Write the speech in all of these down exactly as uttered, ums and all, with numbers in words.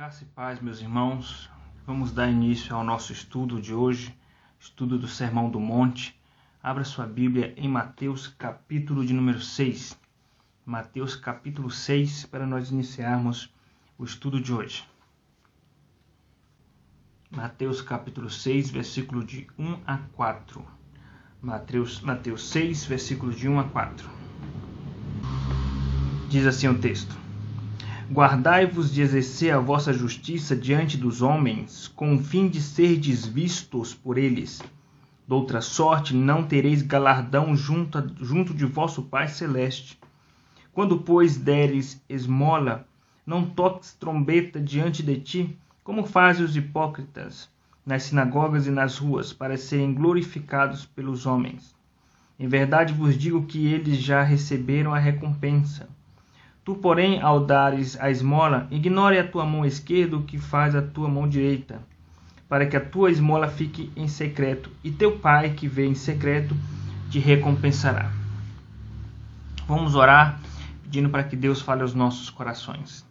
Graça e paz, meus irmãos. Vamos dar início ao nosso estudo de hoje, estudo do Sermão do Monte. Abra sua Bíblia em Mateus, capítulo de número seis. Mateus, capítulo seis, para nós iniciarmos o estudo de hoje. Mateus, capítulo seis, versículo de um a quatro. Mateus, Mateus seis, versículo de um a quatro. Diz assim o texto. Guardai-vos de exercer a vossa justiça diante dos homens, com o fim de serdes vistos por eles. Doutra sorte não tereis galardão junto, a, junto de vosso Pai Celeste. Quando, pois, deres esmola, não toques trombeta diante de ti, como fazem os hipócritas, nas sinagogas e nas ruas, para serem glorificados pelos homens. Em verdade vos digo que eles já receberam a recompensa. Tu, porém, ao dares a esmola, ignore a tua mão esquerda o que faz a tua mão direita, para que a tua esmola fique em secreto, e teu Pai, que vê em secreto, te recompensará. Vamos orar, pedindo para que Deus fale aos nossos corações.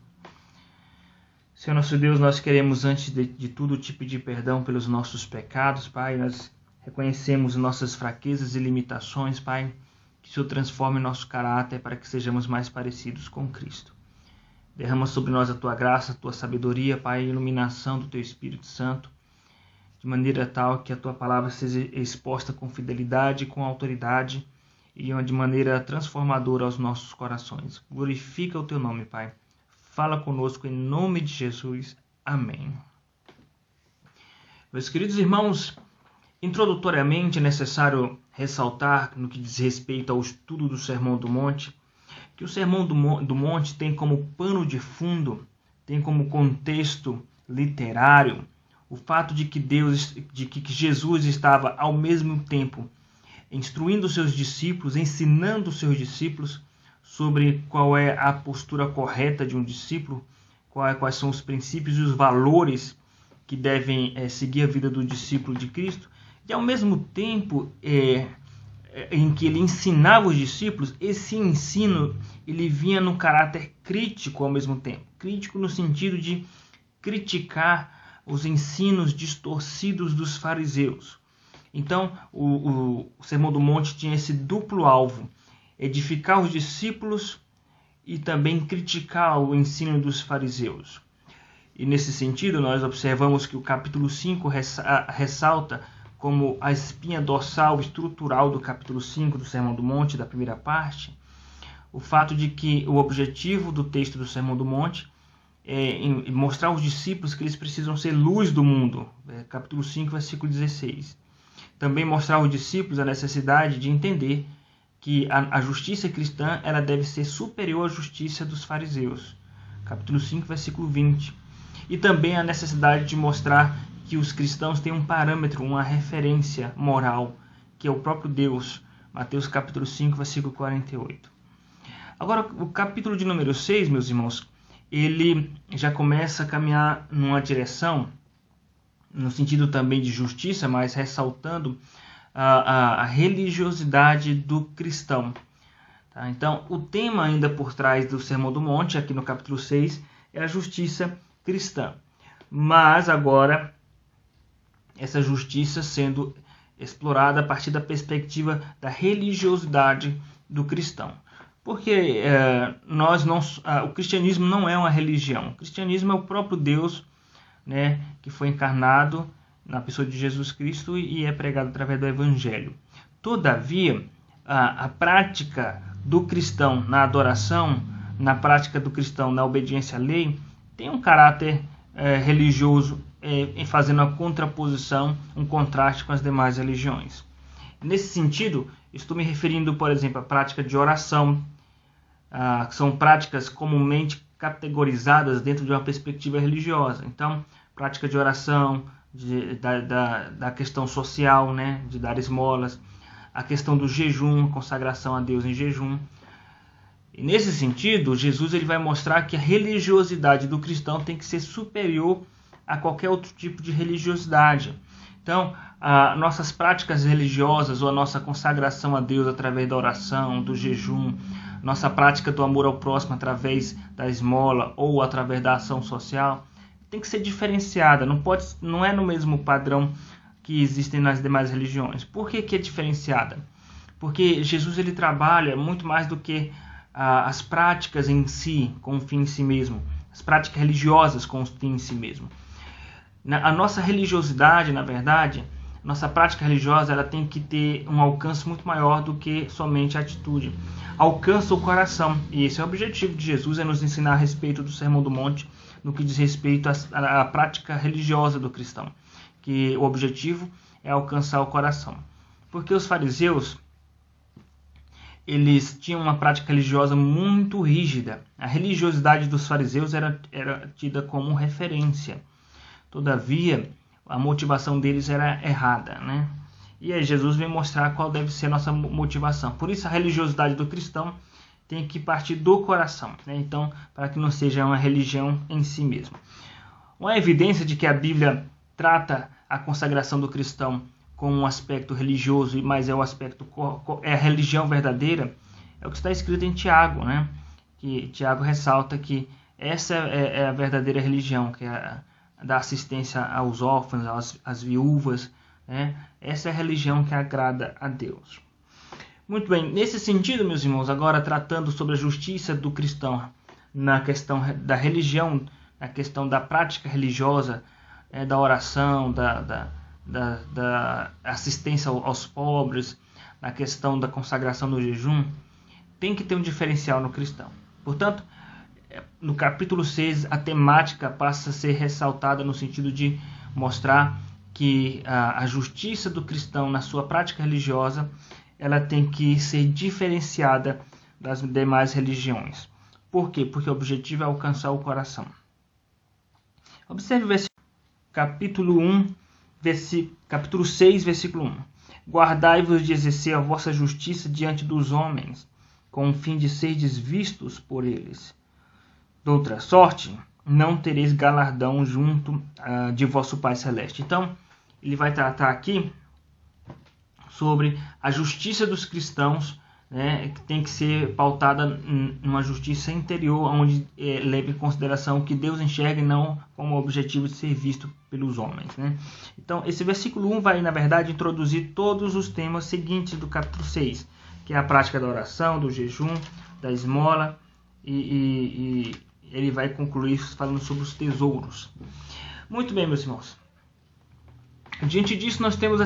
Senhor nosso Deus, nós queremos, antes de, de tudo, te pedir perdão pelos nossos pecados, Pai. Nós reconhecemos nossas fraquezas e limitações, Pai. Que o Senhor transforme nosso caráter para que sejamos mais parecidos com Cristo. Derrama sobre nós a Tua graça, a Tua sabedoria, Pai, e a iluminação do Teu Espírito Santo, de maneira tal que a Tua palavra seja exposta com fidelidade, com autoridade e de maneira transformadora aos nossos corações. Glorifica o Teu nome, Pai. Fala conosco em nome de Jesus. Amém. Meus queridos irmãos, introdutoriamente é necessário ressaltar, no que diz respeito ao estudo do Sermão do Monte, que o Sermão do Monte tem como pano de fundo, tem como contexto literário, o fato de que, Deus, de que Jesus estava ao mesmo tempo instruindo seus discípulos, ensinando seus discípulos sobre qual é a postura correta de um discípulo, quais são os princípios e os valores que devem é, seguir a vida do discípulo de Cristo. E ao mesmo tempo é, em que ele ensinava os discípulos, esse ensino ele vinha no caráter crítico ao mesmo tempo. Crítico no sentido de criticar os ensinos distorcidos dos fariseus. Então o, o, o Sermão do Monte tinha esse duplo alvo, edificar os discípulos e também criticar o ensino dos fariseus. E nesse sentido, nós observamos que o capítulo cinco ressalta como a espinha dorsal estrutural do capítulo cinco do Sermão do Monte, da primeira parte, o fato de que o objetivo do texto do Sermão do Monte é mostrar aos discípulos que eles precisam ser luz do mundo, capítulo cinco, versículo dezesseis. Também mostrar aos discípulos a necessidade de entender que a justiça cristã ela deve ser superior à justiça dos fariseus, capítulo cinco, versículo vinte. E também a necessidade de mostrar que os cristãos têm um parâmetro, uma referência moral, que é o próprio Deus, Mateus capítulo cinco, versículo quarenta e oito. Agora, o capítulo de número seis, meus irmãos, ele já começa a caminhar numa direção, no sentido também de justiça, mas ressaltando a, a, a religiosidade do cristão. Tá? Então, o tema ainda por trás do Sermão do Monte, aqui no capítulo seis, é a justiça cristã, mas agora essa justiça sendo explorada a partir da perspectiva da religiosidade do cristão, porque eh, nós não, ah, o cristianismo não é uma religião, o cristianismo é o próprio Deus, né, que foi encarnado na pessoa de Jesus Cristo e é pregado através do Evangelho. Todavia, a, a prática do cristão na adoração, na prática do cristão na obediência à lei, tem um caráter eh, religioso, eh, fazendo a contraposição, um contraste com as demais religiões. Nesse sentido, estou me referindo, por exemplo, à prática de oração, ah, que são práticas comumente categorizadas dentro de uma perspectiva religiosa. Então, prática de oração, de, da, da, da questão social, né, de dar esmolas, a questão do jejum, consagração a Deus em jejum. E nesse sentido, Jesus ele vai mostrar que a religiosidade do cristão tem que ser superior a qualquer outro tipo de religiosidade. Então, a, nossas práticas religiosas ou a nossa consagração a Deus através da oração, do jejum, nossa prática do amor ao próximo através da esmola ou através da ação social, tem que ser diferenciada, não, pode, não é no mesmo padrão que existem nas demais religiões. Por que, que é diferenciada? Porque Jesus ele trabalha muito mais do que ah, as práticas em si, com o fim em si mesmo, as práticas religiosas com o fim em si mesmo. Na, a nossa religiosidade, na verdade, nossa prática religiosa, ela tem que ter um alcance muito maior do que somente a atitude. Alcança o coração, e esse é o objetivo de Jesus, é nos ensinar a respeito do Sermão do Monte, no que diz respeito à, à prática religiosa do cristão, que o objetivo é alcançar o coração. Porque os fariseus, eles tinham uma prática religiosa muito rígida. A religiosidade dos fariseus era, era tida como referência. Todavia, a motivação deles era errada, né? E aí Jesus vem mostrar qual deve ser a nossa motivação. Por isso, a religiosidade do cristão tem que partir do coração, né? Então, para que não seja uma religião em si mesmo. Uma evidência de que a Bíblia trata a consagração do cristão com um aspecto religioso, mas é o aspecto é a religião verdadeira, é o que está escrito em Tiago, né? Que Tiago ressalta que essa é a verdadeira religião, que é a, da assistência aos órfãos, às, às viúvas, né? Essa é a religião que agrada a Deus. Muito bem, nesse sentido, meus irmãos, agora tratando sobre a justiça do cristão na questão da religião, na questão da prática religiosa, é, da oração, da, da Da, da assistência aos pobres, na questão da consagração do jejum, tem que ter um diferencial no cristão. Portanto, no capítulo seis, a temática passa a ser ressaltada no sentido de mostrar que a, a justiça do cristão na sua prática religiosa, ela tem que ser diferenciada das demais religiões. Por quê? Porque o objetivo é alcançar o coração. Observe o versículo, capítulo um, Versi... capítulo seis, versículo um. Guardai-vos de exercer a vossa justiça diante dos homens, com o fim de serdes vistos por eles. Doutra sorte, não tereis galardão junto uh, de vosso Pai Celeste. Então, ele vai tratar aqui sobre a justiça dos cristãos, né, que tem que ser pautada numa justiça interior, onde é, leve em consideração o que Deus enxerga e não como objetivo de ser visto pelos homens, né? Então, esse versículo um vai, na verdade, introduzir todos os temas seguintes do capítulo seis, que é a prática da oração, do jejum, da esmola, e, e, e ele vai concluir falando sobre os tesouros. Muito bem, meus irmãos. Diante disso, nós temos a,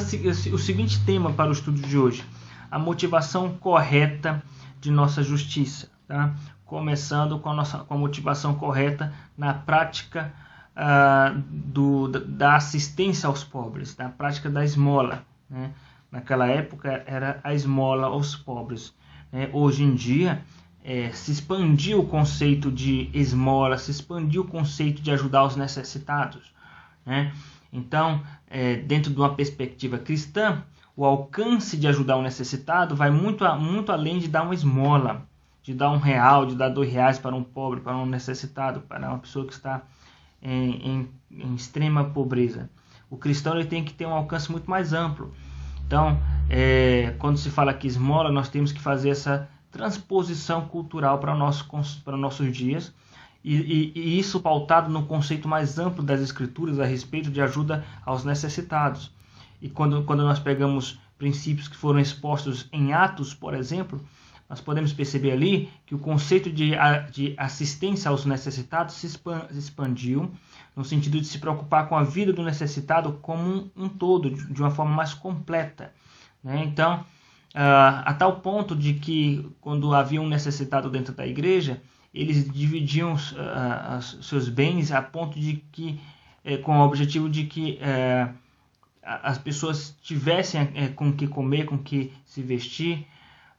o seguinte tema para o estudo de hoje: a motivação correta de nossa justiça, tá? Começando com a, nossa, com a motivação correta na prática ah, do, da assistência aos pobres, na prática da esmola, né? Naquela época era a esmola aos pobres, né? Hoje em dia é, se expandiu o conceito de esmola, se expandiu o conceito de ajudar os necessitados, né? Então, é, dentro de uma perspectiva cristã, o alcance de ajudar o necessitado vai muito, a, muito além de dar uma esmola, de dar um real, de dar dois reais para um pobre, para um necessitado, para uma pessoa que está em, em, em extrema pobreza. O cristão ele tem que ter um alcance muito mais amplo. Então, é, quando se fala que esmola, nós temos que fazer essa transposição cultural para, nosso, para nossos dias, e, e, e isso pautado no conceito mais amplo das Escrituras a respeito de ajuda aos necessitados. E quando, quando nós pegamos princípios que foram expostos em Atos, por exemplo, nós podemos perceber ali que o conceito de, de assistência aos necessitados se expandiu no sentido de se preocupar com a vida do necessitado como um, um todo, de uma forma mais completa, né? Então, a, a tal ponto de que quando havia um necessitado dentro da igreja, eles dividiam os, a, os seus bens a ponto de que, é, com o objetivo de que... É, as pessoas tivessem é, com o que comer, com o que se vestir,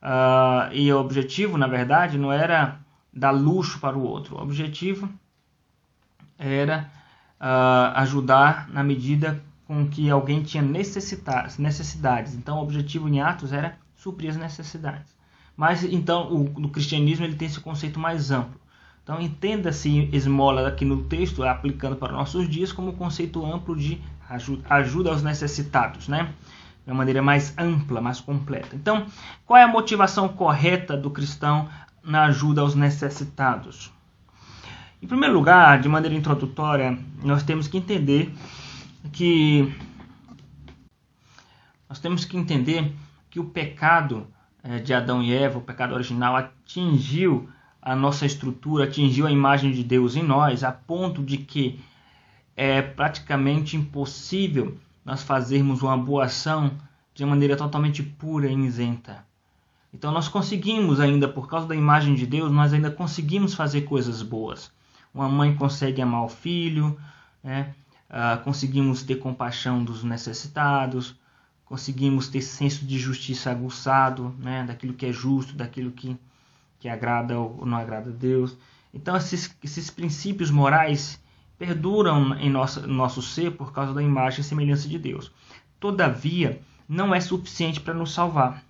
uh, e o objetivo, na verdade, não era dar luxo para o outro. O objetivo era uh, ajudar na medida com que alguém tinha necessidades. Então, o objetivo em Atos era suprir as necessidades. Mas, então, o, no cristianismo ele tem esse conceito mais amplo. Então, entenda-se esmola aqui no texto, aplicando para nossos dias, como um conceito amplo de ajuda, ajuda aos necessitados, né? De uma maneira mais ampla, mais completa. Então, qual é a motivação correta do cristão na ajuda aos necessitados? Em primeiro lugar, de maneira introdutória, nós temos que entender que nós temos que entender que o pecado de Adão e Eva, o pecado original, atingiu a nossa estrutura, atingiu a imagem de Deus em nós, a ponto de que é praticamente impossível nós fazermos uma boa ação de maneira totalmente pura e isenta. Então nós conseguimos ainda, por causa da imagem de Deus, nós ainda conseguimos fazer coisas boas. Uma mãe consegue amar o filho, né? ah, conseguimos ter compaixão dos necessitados, conseguimos ter senso de justiça aguçado, né? Daquilo que é justo, daquilo que, que agrada ou não agrada a Deus. Então esses, esses princípios morais perduram em nosso, nosso ser por causa da imagem e semelhança de Deus. Todavia, não é suficiente para nos salvar.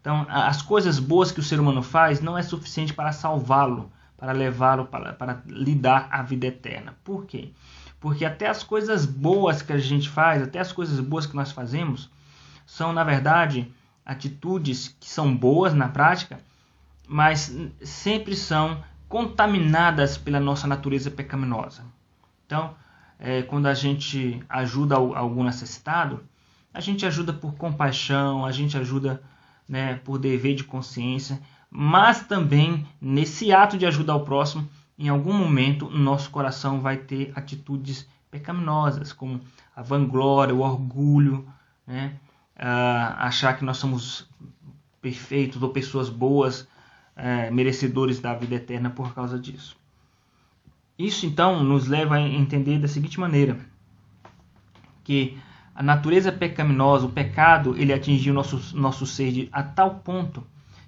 Então, as coisas boas que o ser humano faz não é suficiente para salvá-lo, para levá-lo, para, para lhe dar a vida eterna. Por quê? Porque até as coisas boas que a gente faz, até as coisas boas que nós fazemos, são, na verdade, atitudes que são boas na prática, mas sempre são contaminadas pela nossa natureza pecaminosa. Então, é, quando a gente ajuda algum necessitado, a gente ajuda por compaixão, a gente ajuda... Né, por dever de consciência, mas também nesse ato de ajudar o próximo, em algum momento nosso coração vai ter atitudes pecaminosas, como a vanglória, o orgulho, né, ah, achar que nós somos perfeitos ou pessoas boas, eh, merecedores da vida eterna por causa disso. Isso então nos leva a entender da seguinte maneira, que a natureza pecaminosa, o pecado, ele atingiu nosso, nosso ser de, a tal ponto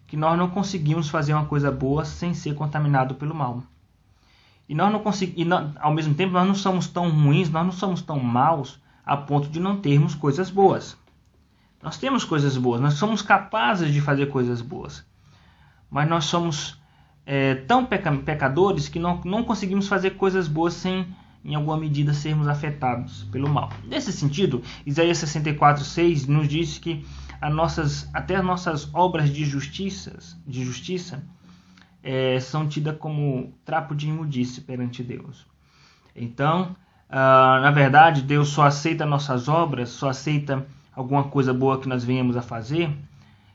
que nós não conseguimos fazer uma coisa boa sem ser contaminado pelo mal. E nós não conseguimos, ao mesmo tempo, nós não somos tão ruins, nós não somos tão maus a ponto de não termos coisas boas. Nós temos coisas boas, nós somos capazes de fazer coisas boas. Mas nós somos é, tão peca, pecadores que não, não conseguimos fazer coisas boas sem, em alguma medida, sermos afetados pelo mal. Nesse sentido, Isaías sessenta e quatro, seis nos diz que as nossas, até as nossas obras de, justiças, de justiça é, são tidas como trapo de imundície perante Deus. Então, ah, na verdade, Deus só aceita nossas obras, só aceita alguma coisa boa que nós venhamos a fazer,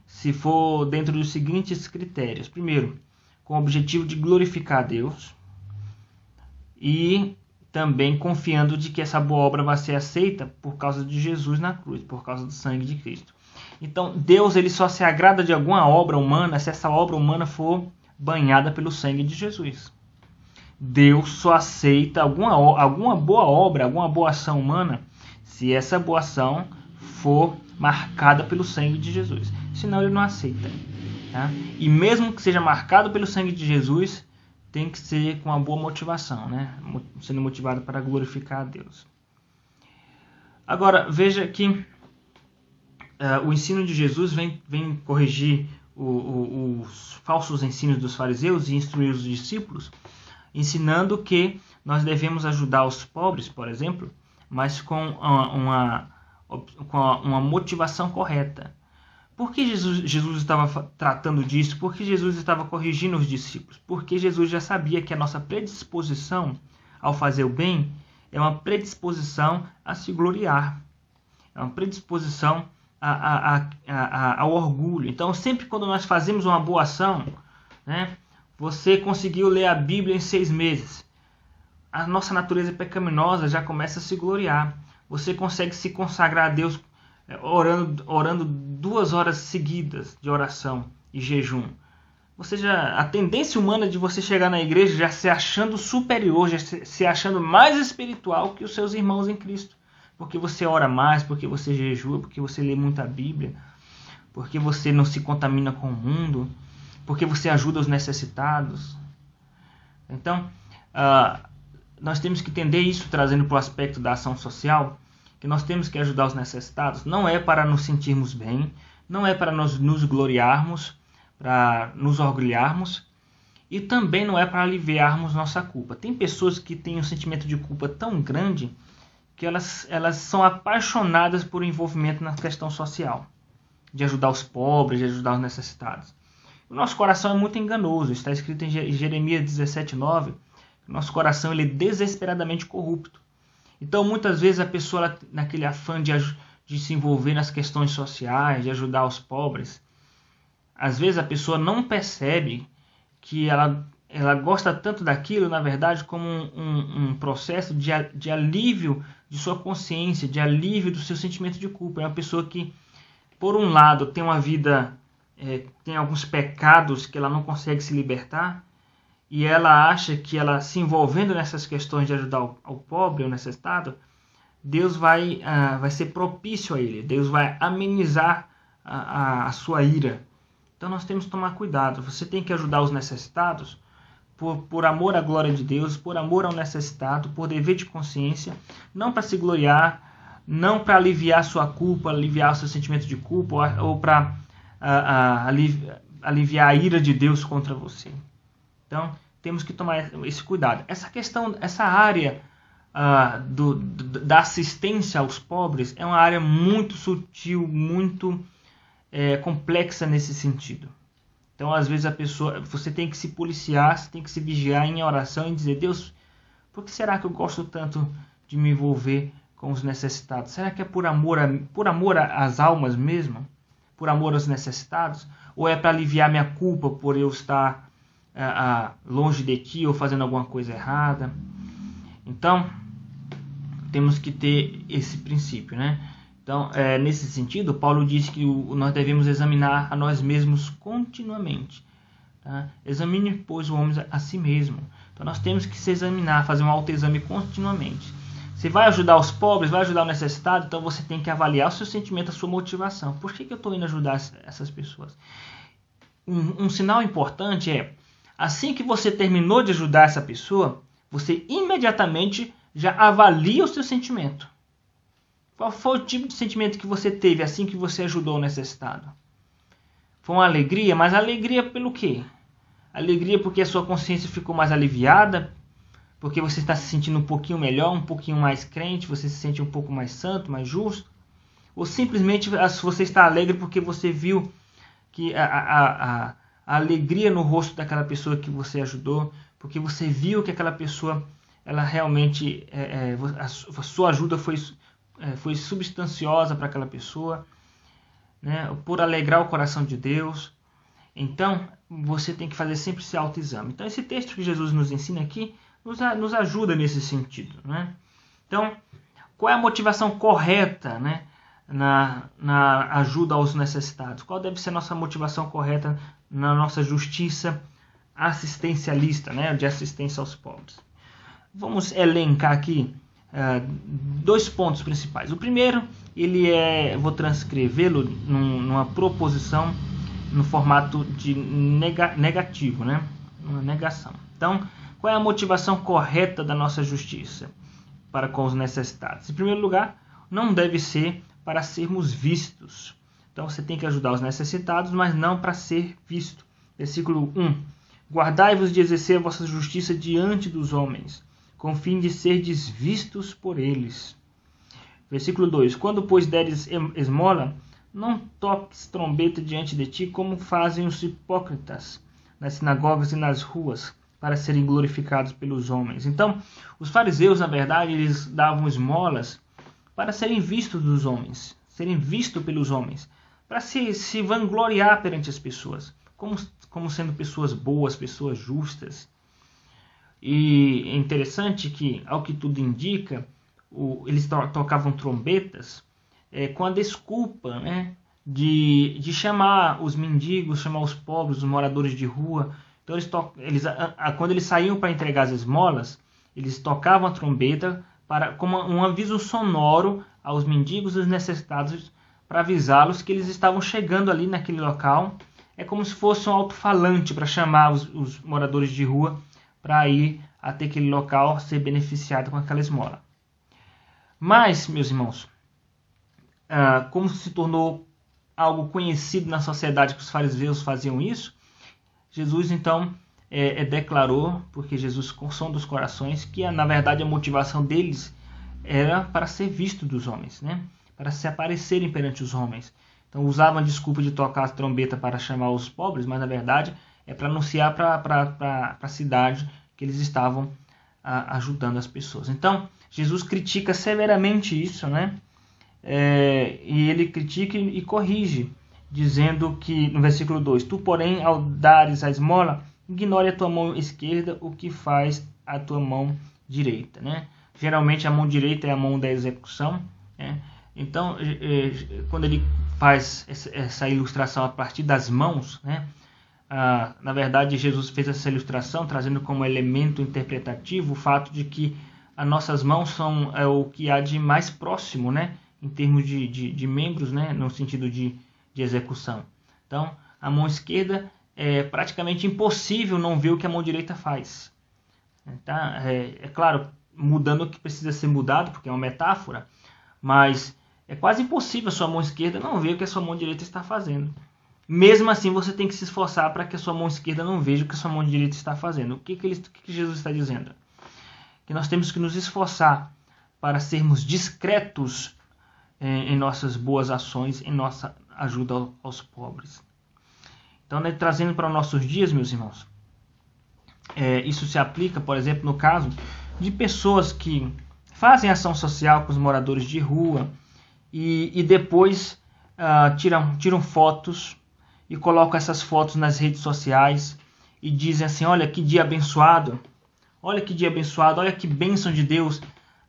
se for dentro dos seguintes critérios. Primeiro, com o objetivo de glorificar a Deus e... também confiando de que essa boa obra vai ser aceita por causa de Jesus na cruz, por causa do sangue de Cristo. Então, Deus ele só se agrada de alguma obra humana se essa obra humana for banhada pelo sangue de Jesus. Deus só aceita alguma, alguma boa obra, alguma boa ação humana, se essa boa ação for marcada pelo sangue de Jesus. Senão, ele não aceita. Tá? E mesmo que seja marcado pelo sangue de Jesus... tem que ser com uma boa motivação, né? Sendo motivado para glorificar a Deus. Agora, veja que uh, o ensino de Jesus vem, vem corrigir o, o, os falsos ensinos dos fariseus e instruir os discípulos, ensinando que nós devemos ajudar os pobres, por exemplo, mas com uma, uma, com uma motivação correta. Por que Jesus, Jesus estava tratando disso? Por que Jesus estava corrigindo os discípulos? Porque Jesus já sabia que a nossa predisposição ao fazer o bem é uma predisposição a se gloriar. É uma predisposição a, a, a, a, ao orgulho. Então, sempre quando nós fazemos uma boa ação, né, você conseguiu ler a Bíblia em seis meses. A nossa natureza pecaminosa já começa a se gloriar. Você consegue se consagrar a Deus Orando, orando duas horas seguidas de oração e jejum. Ou seja, a tendência humana de você chegar na igreja já se achando superior, já se achando mais espiritual que os seus irmãos em Cristo. Porque você ora mais, porque você jejua, porque você lê muita Bíblia, porque você não se contamina com o mundo, porque você ajuda os necessitados. Então, uh, nós temos que entender isso trazendo para o aspecto da ação social, que nós temos que ajudar os necessitados, não é para nos sentirmos bem, não é para nós nos gloriarmos, para nos orgulharmos, e também não é para aliviarmos nossa culpa. Tem pessoas que têm um sentimento de culpa tão grande que elas, elas são apaixonadas por envolvimento na questão social, de ajudar os pobres, de ajudar os necessitados. O nosso coração é muito enganoso, está escrito em Jeremias dezessete, nove, Nosso coração ele é desesperadamente corrupto. Então, muitas vezes, a pessoa, naquele afã de, de se envolver nas questões sociais, de ajudar os pobres, às vezes a pessoa não percebe que ela, ela gosta tanto daquilo, na verdade, como um, um, um processo de, de alívio de sua consciência, de alívio do seu sentimento de culpa. É uma pessoa que, por um lado, tem uma vida, é, tem alguns pecados que ela não consegue se libertar, e ela acha que ela se envolvendo nessas questões de ajudar o, ao pobre ou necessitado, Deus vai, ah, vai ser propício a ele, Deus vai amenizar a, a, a sua ira. Então nós temos que tomar cuidado. Você tem que ajudar os necessitados por, por amor à glória de Deus, por amor ao necessitado, por dever de consciência, não para se gloriar, não para aliviar sua culpa, aliviar seu sentimento de culpa ou, ou para ah, ah, aliviar a ira de Deus contra você. Então, temos que tomar esse cuidado. Essa questão, essa área ah, do, do, da assistência aos pobres é uma área muito sutil, muito é, complexa nesse sentido. Então, às vezes, a pessoa, você tem que se policiar, você tem que se vigiar em oração e dizer, Deus, por que será que eu gosto tanto de me envolver com os necessitados? Será que é por amor, a, por amor às almas mesmo? Por amor aos necessitados? Ou é para aliviar minha culpa por eu estar longe de ti ou fazendo alguma coisa errada? Então temos que ter esse princípio, né? Então é, nesse sentido Paulo diz que o, nós devemos examinar a nós mesmos continuamente, tá? Examine pois o homem a si mesmo. Então nós temos que se examinar, fazer um autoexame continuamente. Você vai ajudar os pobres, vai ajudar o necessitado, então você tem que avaliar o seu sentimento, a sua motivação. Por que, que eu estou indo ajudar essas pessoas? Um, um sinal importante é: assim que você terminou de ajudar essa pessoa, você imediatamente já avalia o seu sentimento. Qual foi o tipo de sentimento que você teve assim que você ajudou o necessitado? Foi uma alegria, mas alegria pelo quê? Alegria porque a sua consciência ficou mais aliviada, porque você está se sentindo um pouquinho melhor, um pouquinho mais crente, você se sente um pouco mais santo, mais justo? Ou simplesmente você está alegre porque você viu que a... a, a a alegria no rosto daquela pessoa que você ajudou, porque você viu que aquela pessoa, ela realmente, é, é, a sua ajuda foi, é, foi substanciosa para aquela pessoa, né? Por alegrar o coração de Deus. Então, você tem que fazer sempre esse autoexame. Então, esse texto que Jesus nos ensina aqui, nos, nos ajuda nesse sentido, né? Então, qual é a motivação correta, né? Na, na ajuda aos necessitados? Qual deve ser a nossa motivação correta na nossa justiça assistencialista, né, de assistência aos pobres? Vamos elencar aqui uh, dois pontos principais. O primeiro, ele é, vou transcrevê-lo num, numa proposição no formato de nega, negativo, né, uma negação. Então, qual é a motivação correta da nossa justiça para com os necessitados? Em primeiro lugar, não deve ser para sermos vistos. Então você tem que ajudar os necessitados, mas não para ser visto. Versículo um. Guardai-vos de exercer a vossa justiça diante dos homens, com fim de serdes vistos por eles. Versículo dois. Quando, pois, deres esmola, não toques trombeta diante de ti, como fazem os hipócritas nas sinagogas e nas ruas, para serem glorificados pelos homens. Então, os fariseus, na verdade, eles davam esmolas para serem vistos dos homens, serem vistos pelos homens, para se, se vangloriar perante as pessoas, como, como sendo pessoas boas, pessoas justas. E é interessante que, ao que tudo indica, o, eles to, tocavam trombetas é, com a desculpa, né, de, de chamar os mendigos, chamar os pobres, os moradores de rua. Então, eles to, eles, a, a, quando eles saíam para entregar as esmolas, eles tocavam a trombeta, para, como um aviso sonoro aos mendigos e necessitados, para avisá-los que eles estavam chegando ali naquele local. É como se fosse um alto-falante para chamar os, os moradores de rua para ir até aquele local, ser beneficiado com aquela esmola. Mas, meus irmãos, ah, como se tornou algo conhecido na sociedade que os fariseus faziam isso, Jesus então É, é, declarou, porque Jesus sonda os corações, que na verdade a motivação deles era para ser visto dos homens, né? Para se aparecerem perante os homens. Então usavam a desculpa de tocar a trombeta para chamar os pobres, mas na verdade é para anunciar para a cidade que eles estavam a, ajudando as pessoas. Então, Jesus critica severamente isso, né? É, e ele critica e corrige, dizendo que, no versículo dois, tu, porém, ao dares a esmola, ignore a tua mão esquerda o que faz a tua mão direita, né? Geralmente, a mão direita é a mão da execução, né? Então, quando ele faz essa ilustração a partir das mãos, né? Ah, na verdade, Jesus fez essa ilustração trazendo como elemento interpretativo o fato de que as nossas mãos são é, o que há de mais próximo, né? Em termos de, de, de membros, né? No sentido de, de execução. Então, a mão esquerda é praticamente impossível não ver o que a mão direita faz. Tá? É, é claro, mudando o que precisa ser mudado, porque é uma metáfora, mas é quase impossível a sua mão esquerda não ver o que a sua mão direita está fazendo. Mesmo assim, você tem que se esforçar para que a sua mão esquerda não veja o que a sua mão direita está fazendo. O que, que, ele, o que Jesus está dizendo? Que nós temos que nos esforçar para sermos discretos em, em nossas boas ações, em nossa ajuda ao, aos pobres. Então, né, trazendo para os nossos dias, meus irmãos, é, isso se aplica, por exemplo, no caso de pessoas que fazem ação social com os moradores de rua e, e depois uh, tiram, tiram fotos e colocam essas fotos nas redes sociais e dizem assim, olha que dia abençoado, olha que dia abençoado, olha que bênção de Deus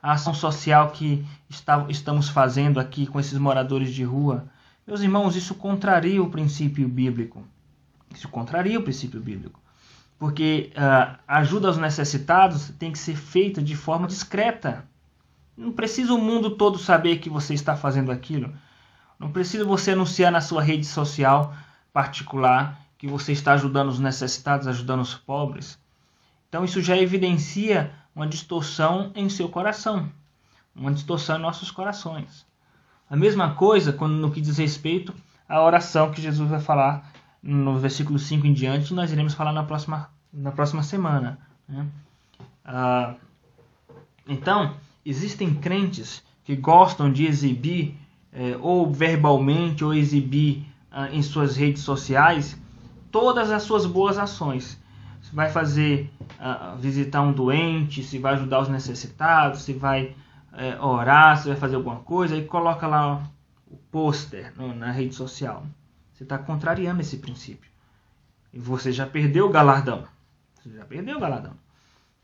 a ação social que está, estamos fazendo aqui com esses moradores de rua. Meus irmãos, isso contraria o princípio bíblico, isso contraria o princípio bíblico, porque a uh, ajuda aos necessitados tem que ser feita de forma discreta. Não precisa o mundo todo saber que você está fazendo aquilo. Não precisa você anunciar na sua rede social particular que você está ajudando os necessitados, ajudando os pobres. Então isso já evidencia uma distorção em seu coração, uma distorção em nossos corações. A mesma coisa quando no que diz respeito à oração que Jesus vai falar no versículo cinco em diante, nós iremos falar na próxima, na próxima semana. Né? Ah, então... Existem crentes que gostam de exibir, eh, ou verbalmente, ou exibir ah, em suas redes sociais, todas as suas boas ações. Se vai fazer, ah, visitar um doente, se vai ajudar os necessitados, se vai eh, orar, se vai fazer alguma coisa, e coloca lá o pôster na rede social. Você está contrariando esse princípio. E você já perdeu o galardão. Você já perdeu o galardão.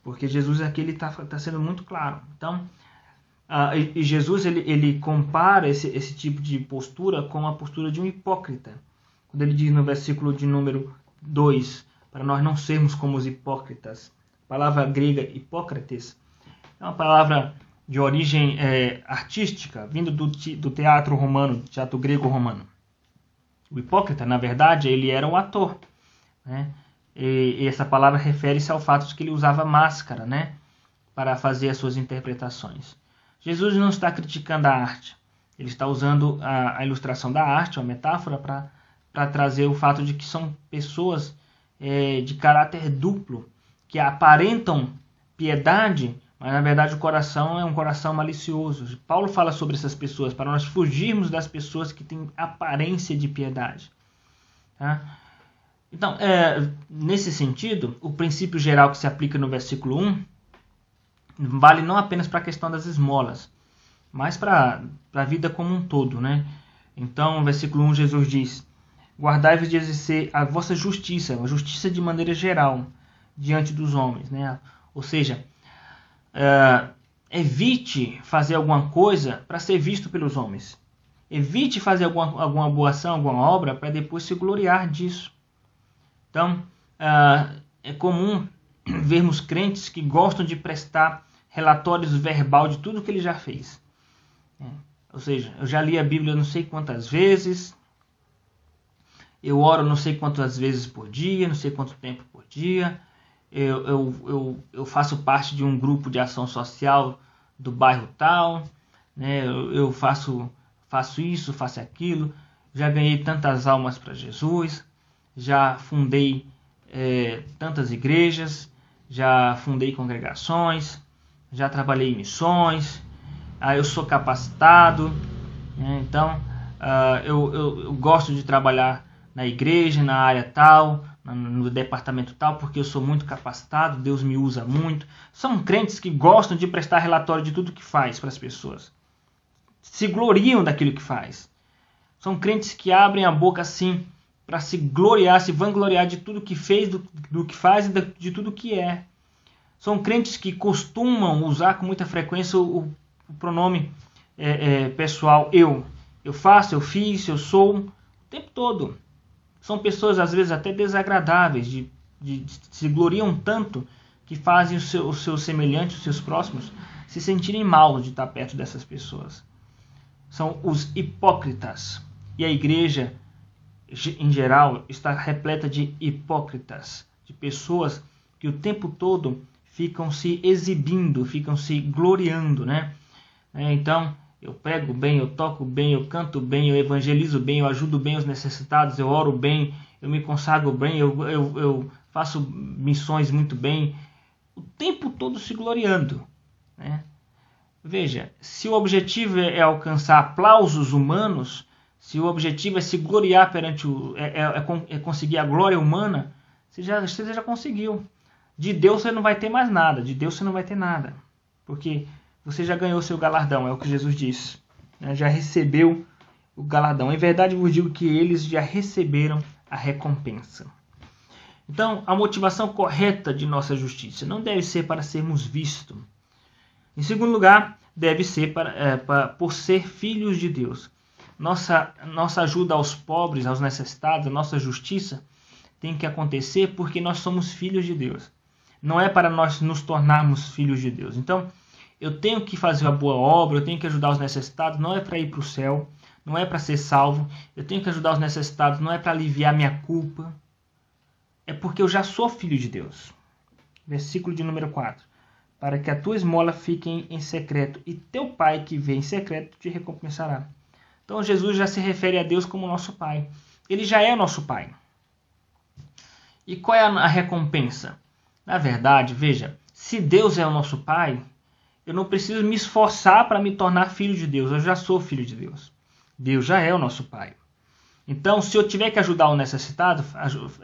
Porque Jesus aqui está tá sendo muito claro. Então, uh, e, e Jesus ele, ele compara esse, esse tipo de postura com a postura de um hipócrita. Quando ele diz no versículo de número dois, para nós não sermos como os hipócritas. A palavra grega hipócrates é uma palavra de origem é, artística, vindo do, do teatro romano, teatro grego-romano. O hipócrita, na verdade, ele era um ator, né? E essa palavra refere-se ao fato de que ele usava máscara, né, para fazer as suas interpretações. Jesus não está criticando a arte. Ele está usando a, a ilustração da arte, uma metáfora, para trazer o fato de que são pessoas é, de caráter duplo, que aparentam piedade, mas na verdade o coração é um coração malicioso. Paulo fala sobre essas pessoas, para nós fugirmos das pessoas que têm aparência de piedade. Tá? Então, é, nesse sentido, o princípio geral que se aplica no versículo um vale não apenas para a questão das esmolas, mas para a vida como um todo, né? Então, no versículo um, Jesus diz, guardai-vos de exercer a vossa justiça, a justiça de maneira geral, diante dos homens, né? Ou seja, é, evite fazer alguma coisa para ser visto pelos homens. Evite fazer alguma, alguma boa ação, alguma obra, para depois se gloriar disso. Então, é comum vermos crentes que gostam de prestar relatórios verbal de tudo que ele já fez. Ou seja, eu já li a Bíblia não sei quantas vezes, eu oro não sei quantas vezes por dia, não sei quanto tempo por dia, eu, eu, eu, eu faço parte de um grupo de ação social do bairro tal, né? eu, eu faço, faço isso, faço aquilo, já ganhei tantas almas para Jesus... Já fundei é, tantas igrejas, já fundei congregações, já trabalhei em missões, ah, eu sou capacitado, né? Então ah, eu, eu, eu gosto de trabalhar na igreja, na área tal, no departamento tal, porque eu sou muito capacitado, Deus me usa muito. São crentes que gostam de prestar relatório de tudo que faz para as pessoas. Se gloriam daquilo que faz. São crentes que abrem a boca assim para se gloriar, se vangloriar de tudo que fez, do, do que faz e de tudo que é. São crentes que costumam usar com muita frequência o, o pronome é, é, pessoal eu. Eu faço, eu fiz, eu sou, o tempo todo. São pessoas às vezes até desagradáveis, de, de, de, se gloriam tanto que fazem os seus, os seus semelhantes, os seus próximos, se sentirem mal de estar perto dessas pessoas. São os hipócritas. E a igreja, em geral, está repleta de hipócritas, de pessoas que o tempo todo ficam se exibindo, ficam se gloriando, né? Então, eu prego bem, eu toco bem, eu canto bem, eu evangelizo bem, eu ajudo bem os necessitados, eu oro bem, eu me consagro bem, eu, eu, eu faço missões muito bem, o tempo todo se gloriando, né? Veja, se o objetivo é alcançar aplausos humanos, se o objetivo é se gloriar perante o... é, é, é conseguir a glória humana, você já, você já conseguiu. De Deus você não vai ter mais nada, de Deus você não vai ter nada. Porque você já ganhou seu galardão, é o que Jesus disse. Né? Já recebeu o galardão. Em verdade, vos digo que eles já receberam a recompensa. Então, a motivação correta de nossa justiça não deve ser para sermos vistos. Em segundo lugar, deve ser para, é, para, por ser filhos de Deus. Nossa, nossa ajuda aos pobres, aos necessitados, a nossa justiça tem que acontecer porque nós somos filhos de Deus. Não é para nós nos tornarmos filhos de Deus. Então, eu tenho que fazer uma boa obra, eu tenho que ajudar os necessitados, não é para ir para o céu, não é para ser salvo. Eu tenho que ajudar os necessitados, não é para aliviar minha culpa. É porque eu já sou filho de Deus. Versículo de número quatro. Para que a tua esmola fique em secreto, e teu pai que vê em secreto te recompensará. Então Jesus já se refere a Deus como nosso pai. Ele já é nosso pai. E qual é a recompensa? Na verdade, veja, se Deus é o nosso pai, eu não preciso me esforçar para me tornar filho de Deus. Eu já sou filho de Deus. Deus já é o nosso pai. Então, se eu tiver que ajudar o necessitado,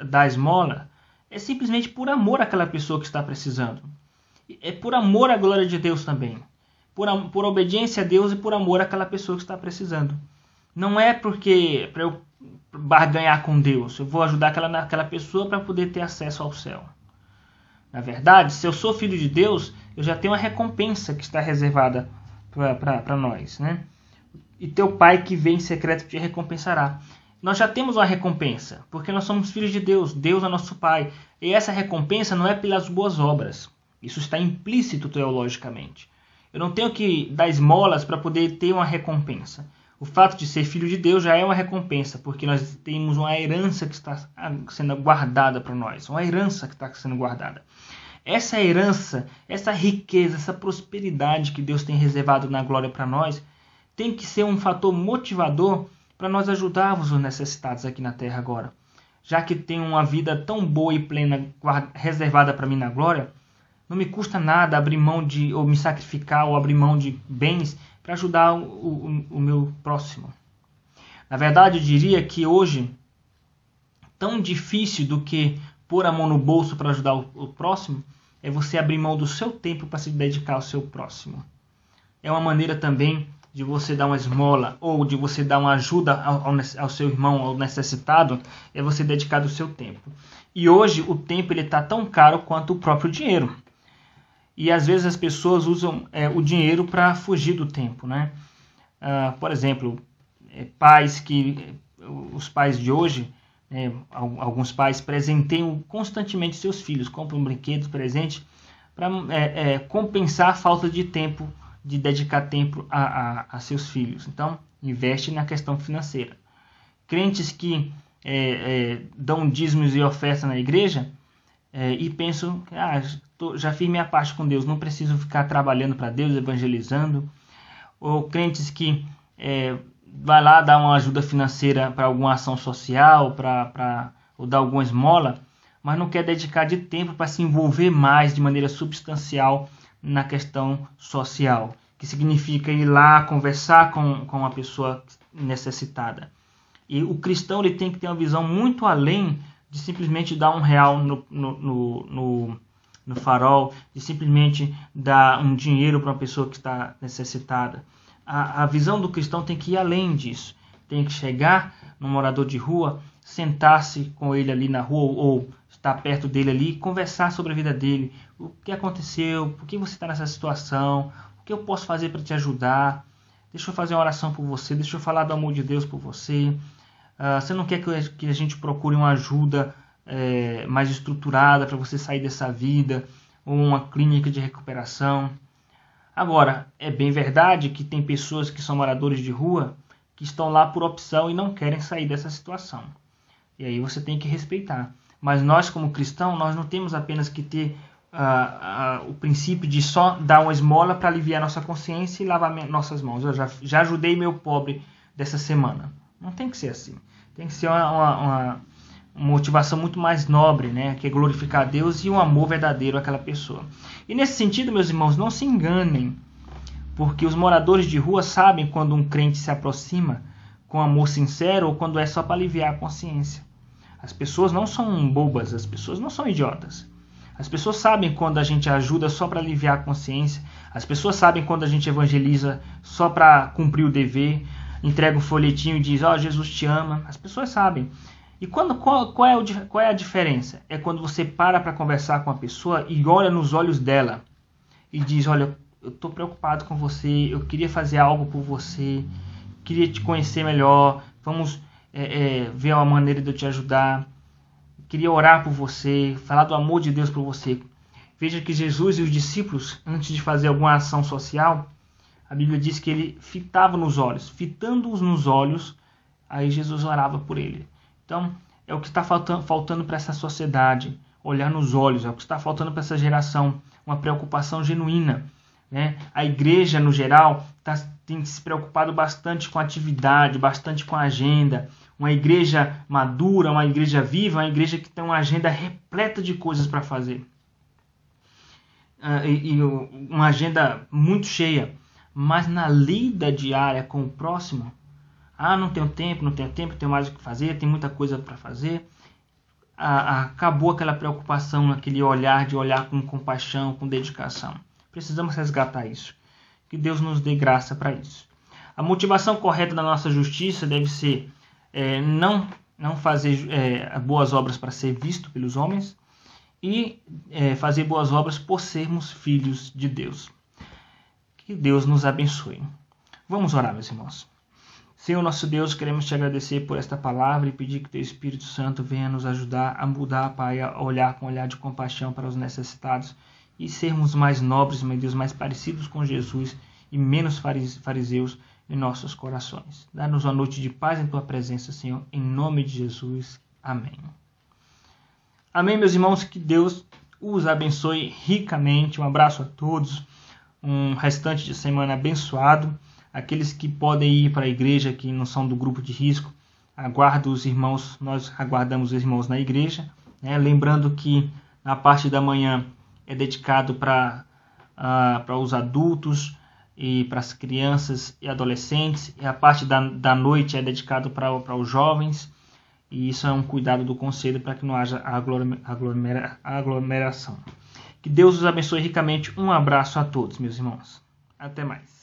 dar esmola, é simplesmente por amor àquela pessoa que está precisando. É por amor à glória de Deus também. Por, por obediência a Deus e por amor àquela pessoa que está precisando. Não é porque para eu barganhar com Deus. Eu vou ajudar aquela, aquela pessoa para poder ter acesso ao céu. Na verdade, se eu sou filho de Deus, eu já tenho uma recompensa que está reservada para nós, né? E teu pai que vem em secreto te recompensará. Nós já temos uma recompensa, porque nós somos filhos de Deus. Deus é nosso pai. E essa recompensa não é pelas boas obras. Isso está implícito teologicamente. Eu não tenho que dar esmolas para poder ter uma recompensa. O fato de ser filho de Deus já é uma recompensa, porque nós temos uma herança que está sendo guardada para nós. Uma herança que está sendo guardada. Essa herança, essa riqueza, essa prosperidade que Deus tem reservado na glória para nós, tem que ser um fator motivador para nós ajudarmos os necessitados aqui na terra agora. Já que tenho uma vida tão boa e plena reservada para mim na glória, não me custa nada abrir mão de, ou me sacrificar, ou abrir mão de bens para ajudar o, o, o meu próximo. Na verdade, eu diria que hoje, tão difícil do que pôr a mão no bolso para ajudar o, o próximo, é você abrir mão do seu tempo para se dedicar ao seu próximo. É uma maneira também de você dar uma esmola, ou de você dar uma ajuda ao, ao, ao seu irmão, ao necessitado, é você dedicar do seu tempo. E hoje, o tempo ele está tão caro quanto o próprio dinheiro. E às vezes as pessoas usam é, o dinheiro para fugir do tempo, né? Ah, por exemplo, é, pais que, os pais de hoje, é, alguns pais presenteiam constantemente seus filhos, compram brinquedos, presentes, para é, é, compensar a falta de tempo, de dedicar tempo a, a, a seus filhos. Então, investe na questão financeira. Crentes que é, é, dão dízimos e ofertas na igreja é, e pensam... Ah, já fiz minha parte com Deus, não preciso ficar trabalhando para Deus, evangelizando. Ou crentes que é, vai lá dar uma ajuda financeira para alguma ação social, pra, pra, ou dar alguma esmola, mas não quer dedicar de tempo para se envolver mais de maneira substancial na questão social, que significa ir lá conversar com, com uma pessoa necessitada. E o cristão ele tem que ter uma visão muito além de simplesmente dar um real no, no, no, no, no farol, de simplesmente dar um dinheiro para uma pessoa que está necessitada. A, a visão do cristão tem que ir além disso. Tem que chegar no morador de rua, sentar-se com ele ali na rua, ou, ou estar perto dele ali, conversar sobre a vida dele. O que aconteceu? Por que você está nessa situação? O que eu posso fazer para te ajudar? Deixa eu fazer uma oração por você, deixa eu falar do amor de Deus por você. Uh, você não quer que a gente procure uma ajuda é, mais estruturada para você sair dessa vida, ou uma clínica de recuperação? Agora, é bem verdade que tem pessoas que são moradores de rua, que estão lá por opção e não querem sair dessa situação. E aí você tem que respeitar. Mas nós, como cristãos, nós não temos apenas que ter Uh, uh, o princípio de só dar uma esmola para aliviar nossa consciência e lavar minha, nossas mãos. Eu já, já ajudei meu pobre dessa semana. Não tem que ser assim. Tem que ser uma, uma, uma motivação muito mais nobre, né? Que é glorificar a Deus e um amor verdadeiro àquela pessoa. E nesse sentido, meus irmãos, não se enganem, porque os moradores de rua sabem quando um crente se aproxima com amor sincero ou quando é só para aliviar a consciência. As pessoas não são bobas, as pessoas não são idiotas. As pessoas sabem quando a gente ajuda só para aliviar a consciência. As pessoas sabem quando a gente evangeliza só para cumprir o dever. Entrega um folhetinho e diz, ó, Jesus te ama. As pessoas sabem. E quando, qual, qual, é o, qual é a diferença? É quando você para para conversar com a pessoa e olha nos olhos dela. E diz, olha, eu estou preocupado com você. Eu queria fazer algo por você. Queria te conhecer melhor. Vamos é, é, ver uma maneira de eu te ajudar. Queria orar por você, falar do amor de Deus por você. Veja que Jesus e os discípulos, antes de fazer alguma ação social, a Bíblia diz que ele fitava nos olhos. Fitando-os nos olhos, aí Jesus orava por ele. Então, é o que está faltando, faltando para essa sociedade, olhar nos olhos. É o que está faltando para essa geração, uma preocupação genuína, né? A igreja, no geral, tá, tem se preocupado bastante com a atividade, bastante com a agenda. Uma igreja madura, uma igreja viva, uma igreja que tem uma agenda repleta de coisas para fazer. E, e uma agenda muito cheia. Mas na lida diária com o próximo, ah, não tenho tempo, não tenho tempo, tenho mais o que fazer, tem muita coisa para fazer. Ah, acabou aquela preocupação, aquele olhar de olhar com compaixão, com dedicação. Precisamos resgatar isso. Que Deus nos dê graça para isso. A motivação correta da nossa justiça deve ser É, não, não fazer é, boas obras para ser visto pelos homens e é, fazer boas obras por sermos filhos de Deus. Que Deus nos abençoe. Vamos orar, meus irmãos. Senhor nosso Deus, queremos te agradecer por esta palavra e pedir que teu Espírito Santo venha nos ajudar a mudar, Pai, a olhar com um olhar de compaixão para os necessitados e sermos mais nobres, meu Deus, mais parecidos com Jesus e menos fariseus em nossos corações. Dá-nos uma noite de paz em Tua presença, Senhor, em nome de Jesus. Amém. Amém, meus irmãos, que Deus os abençoe ricamente. Um abraço a todos, um restante de semana abençoado. Aqueles que podem ir para a igreja, que não são do grupo de risco, aguardo os irmãos, nós aguardamos os irmãos na igreja, né? Lembrando que na parte da manhã é dedicado para uh, para os adultos, e para as crianças e adolescentes, e a parte da, da noite é dedicada para, para os jovens, e isso é um cuidado do conselho para que não haja aglomera, aglomeração. Que Deus os abençoe ricamente, um abraço a todos, meus irmãos. Até mais.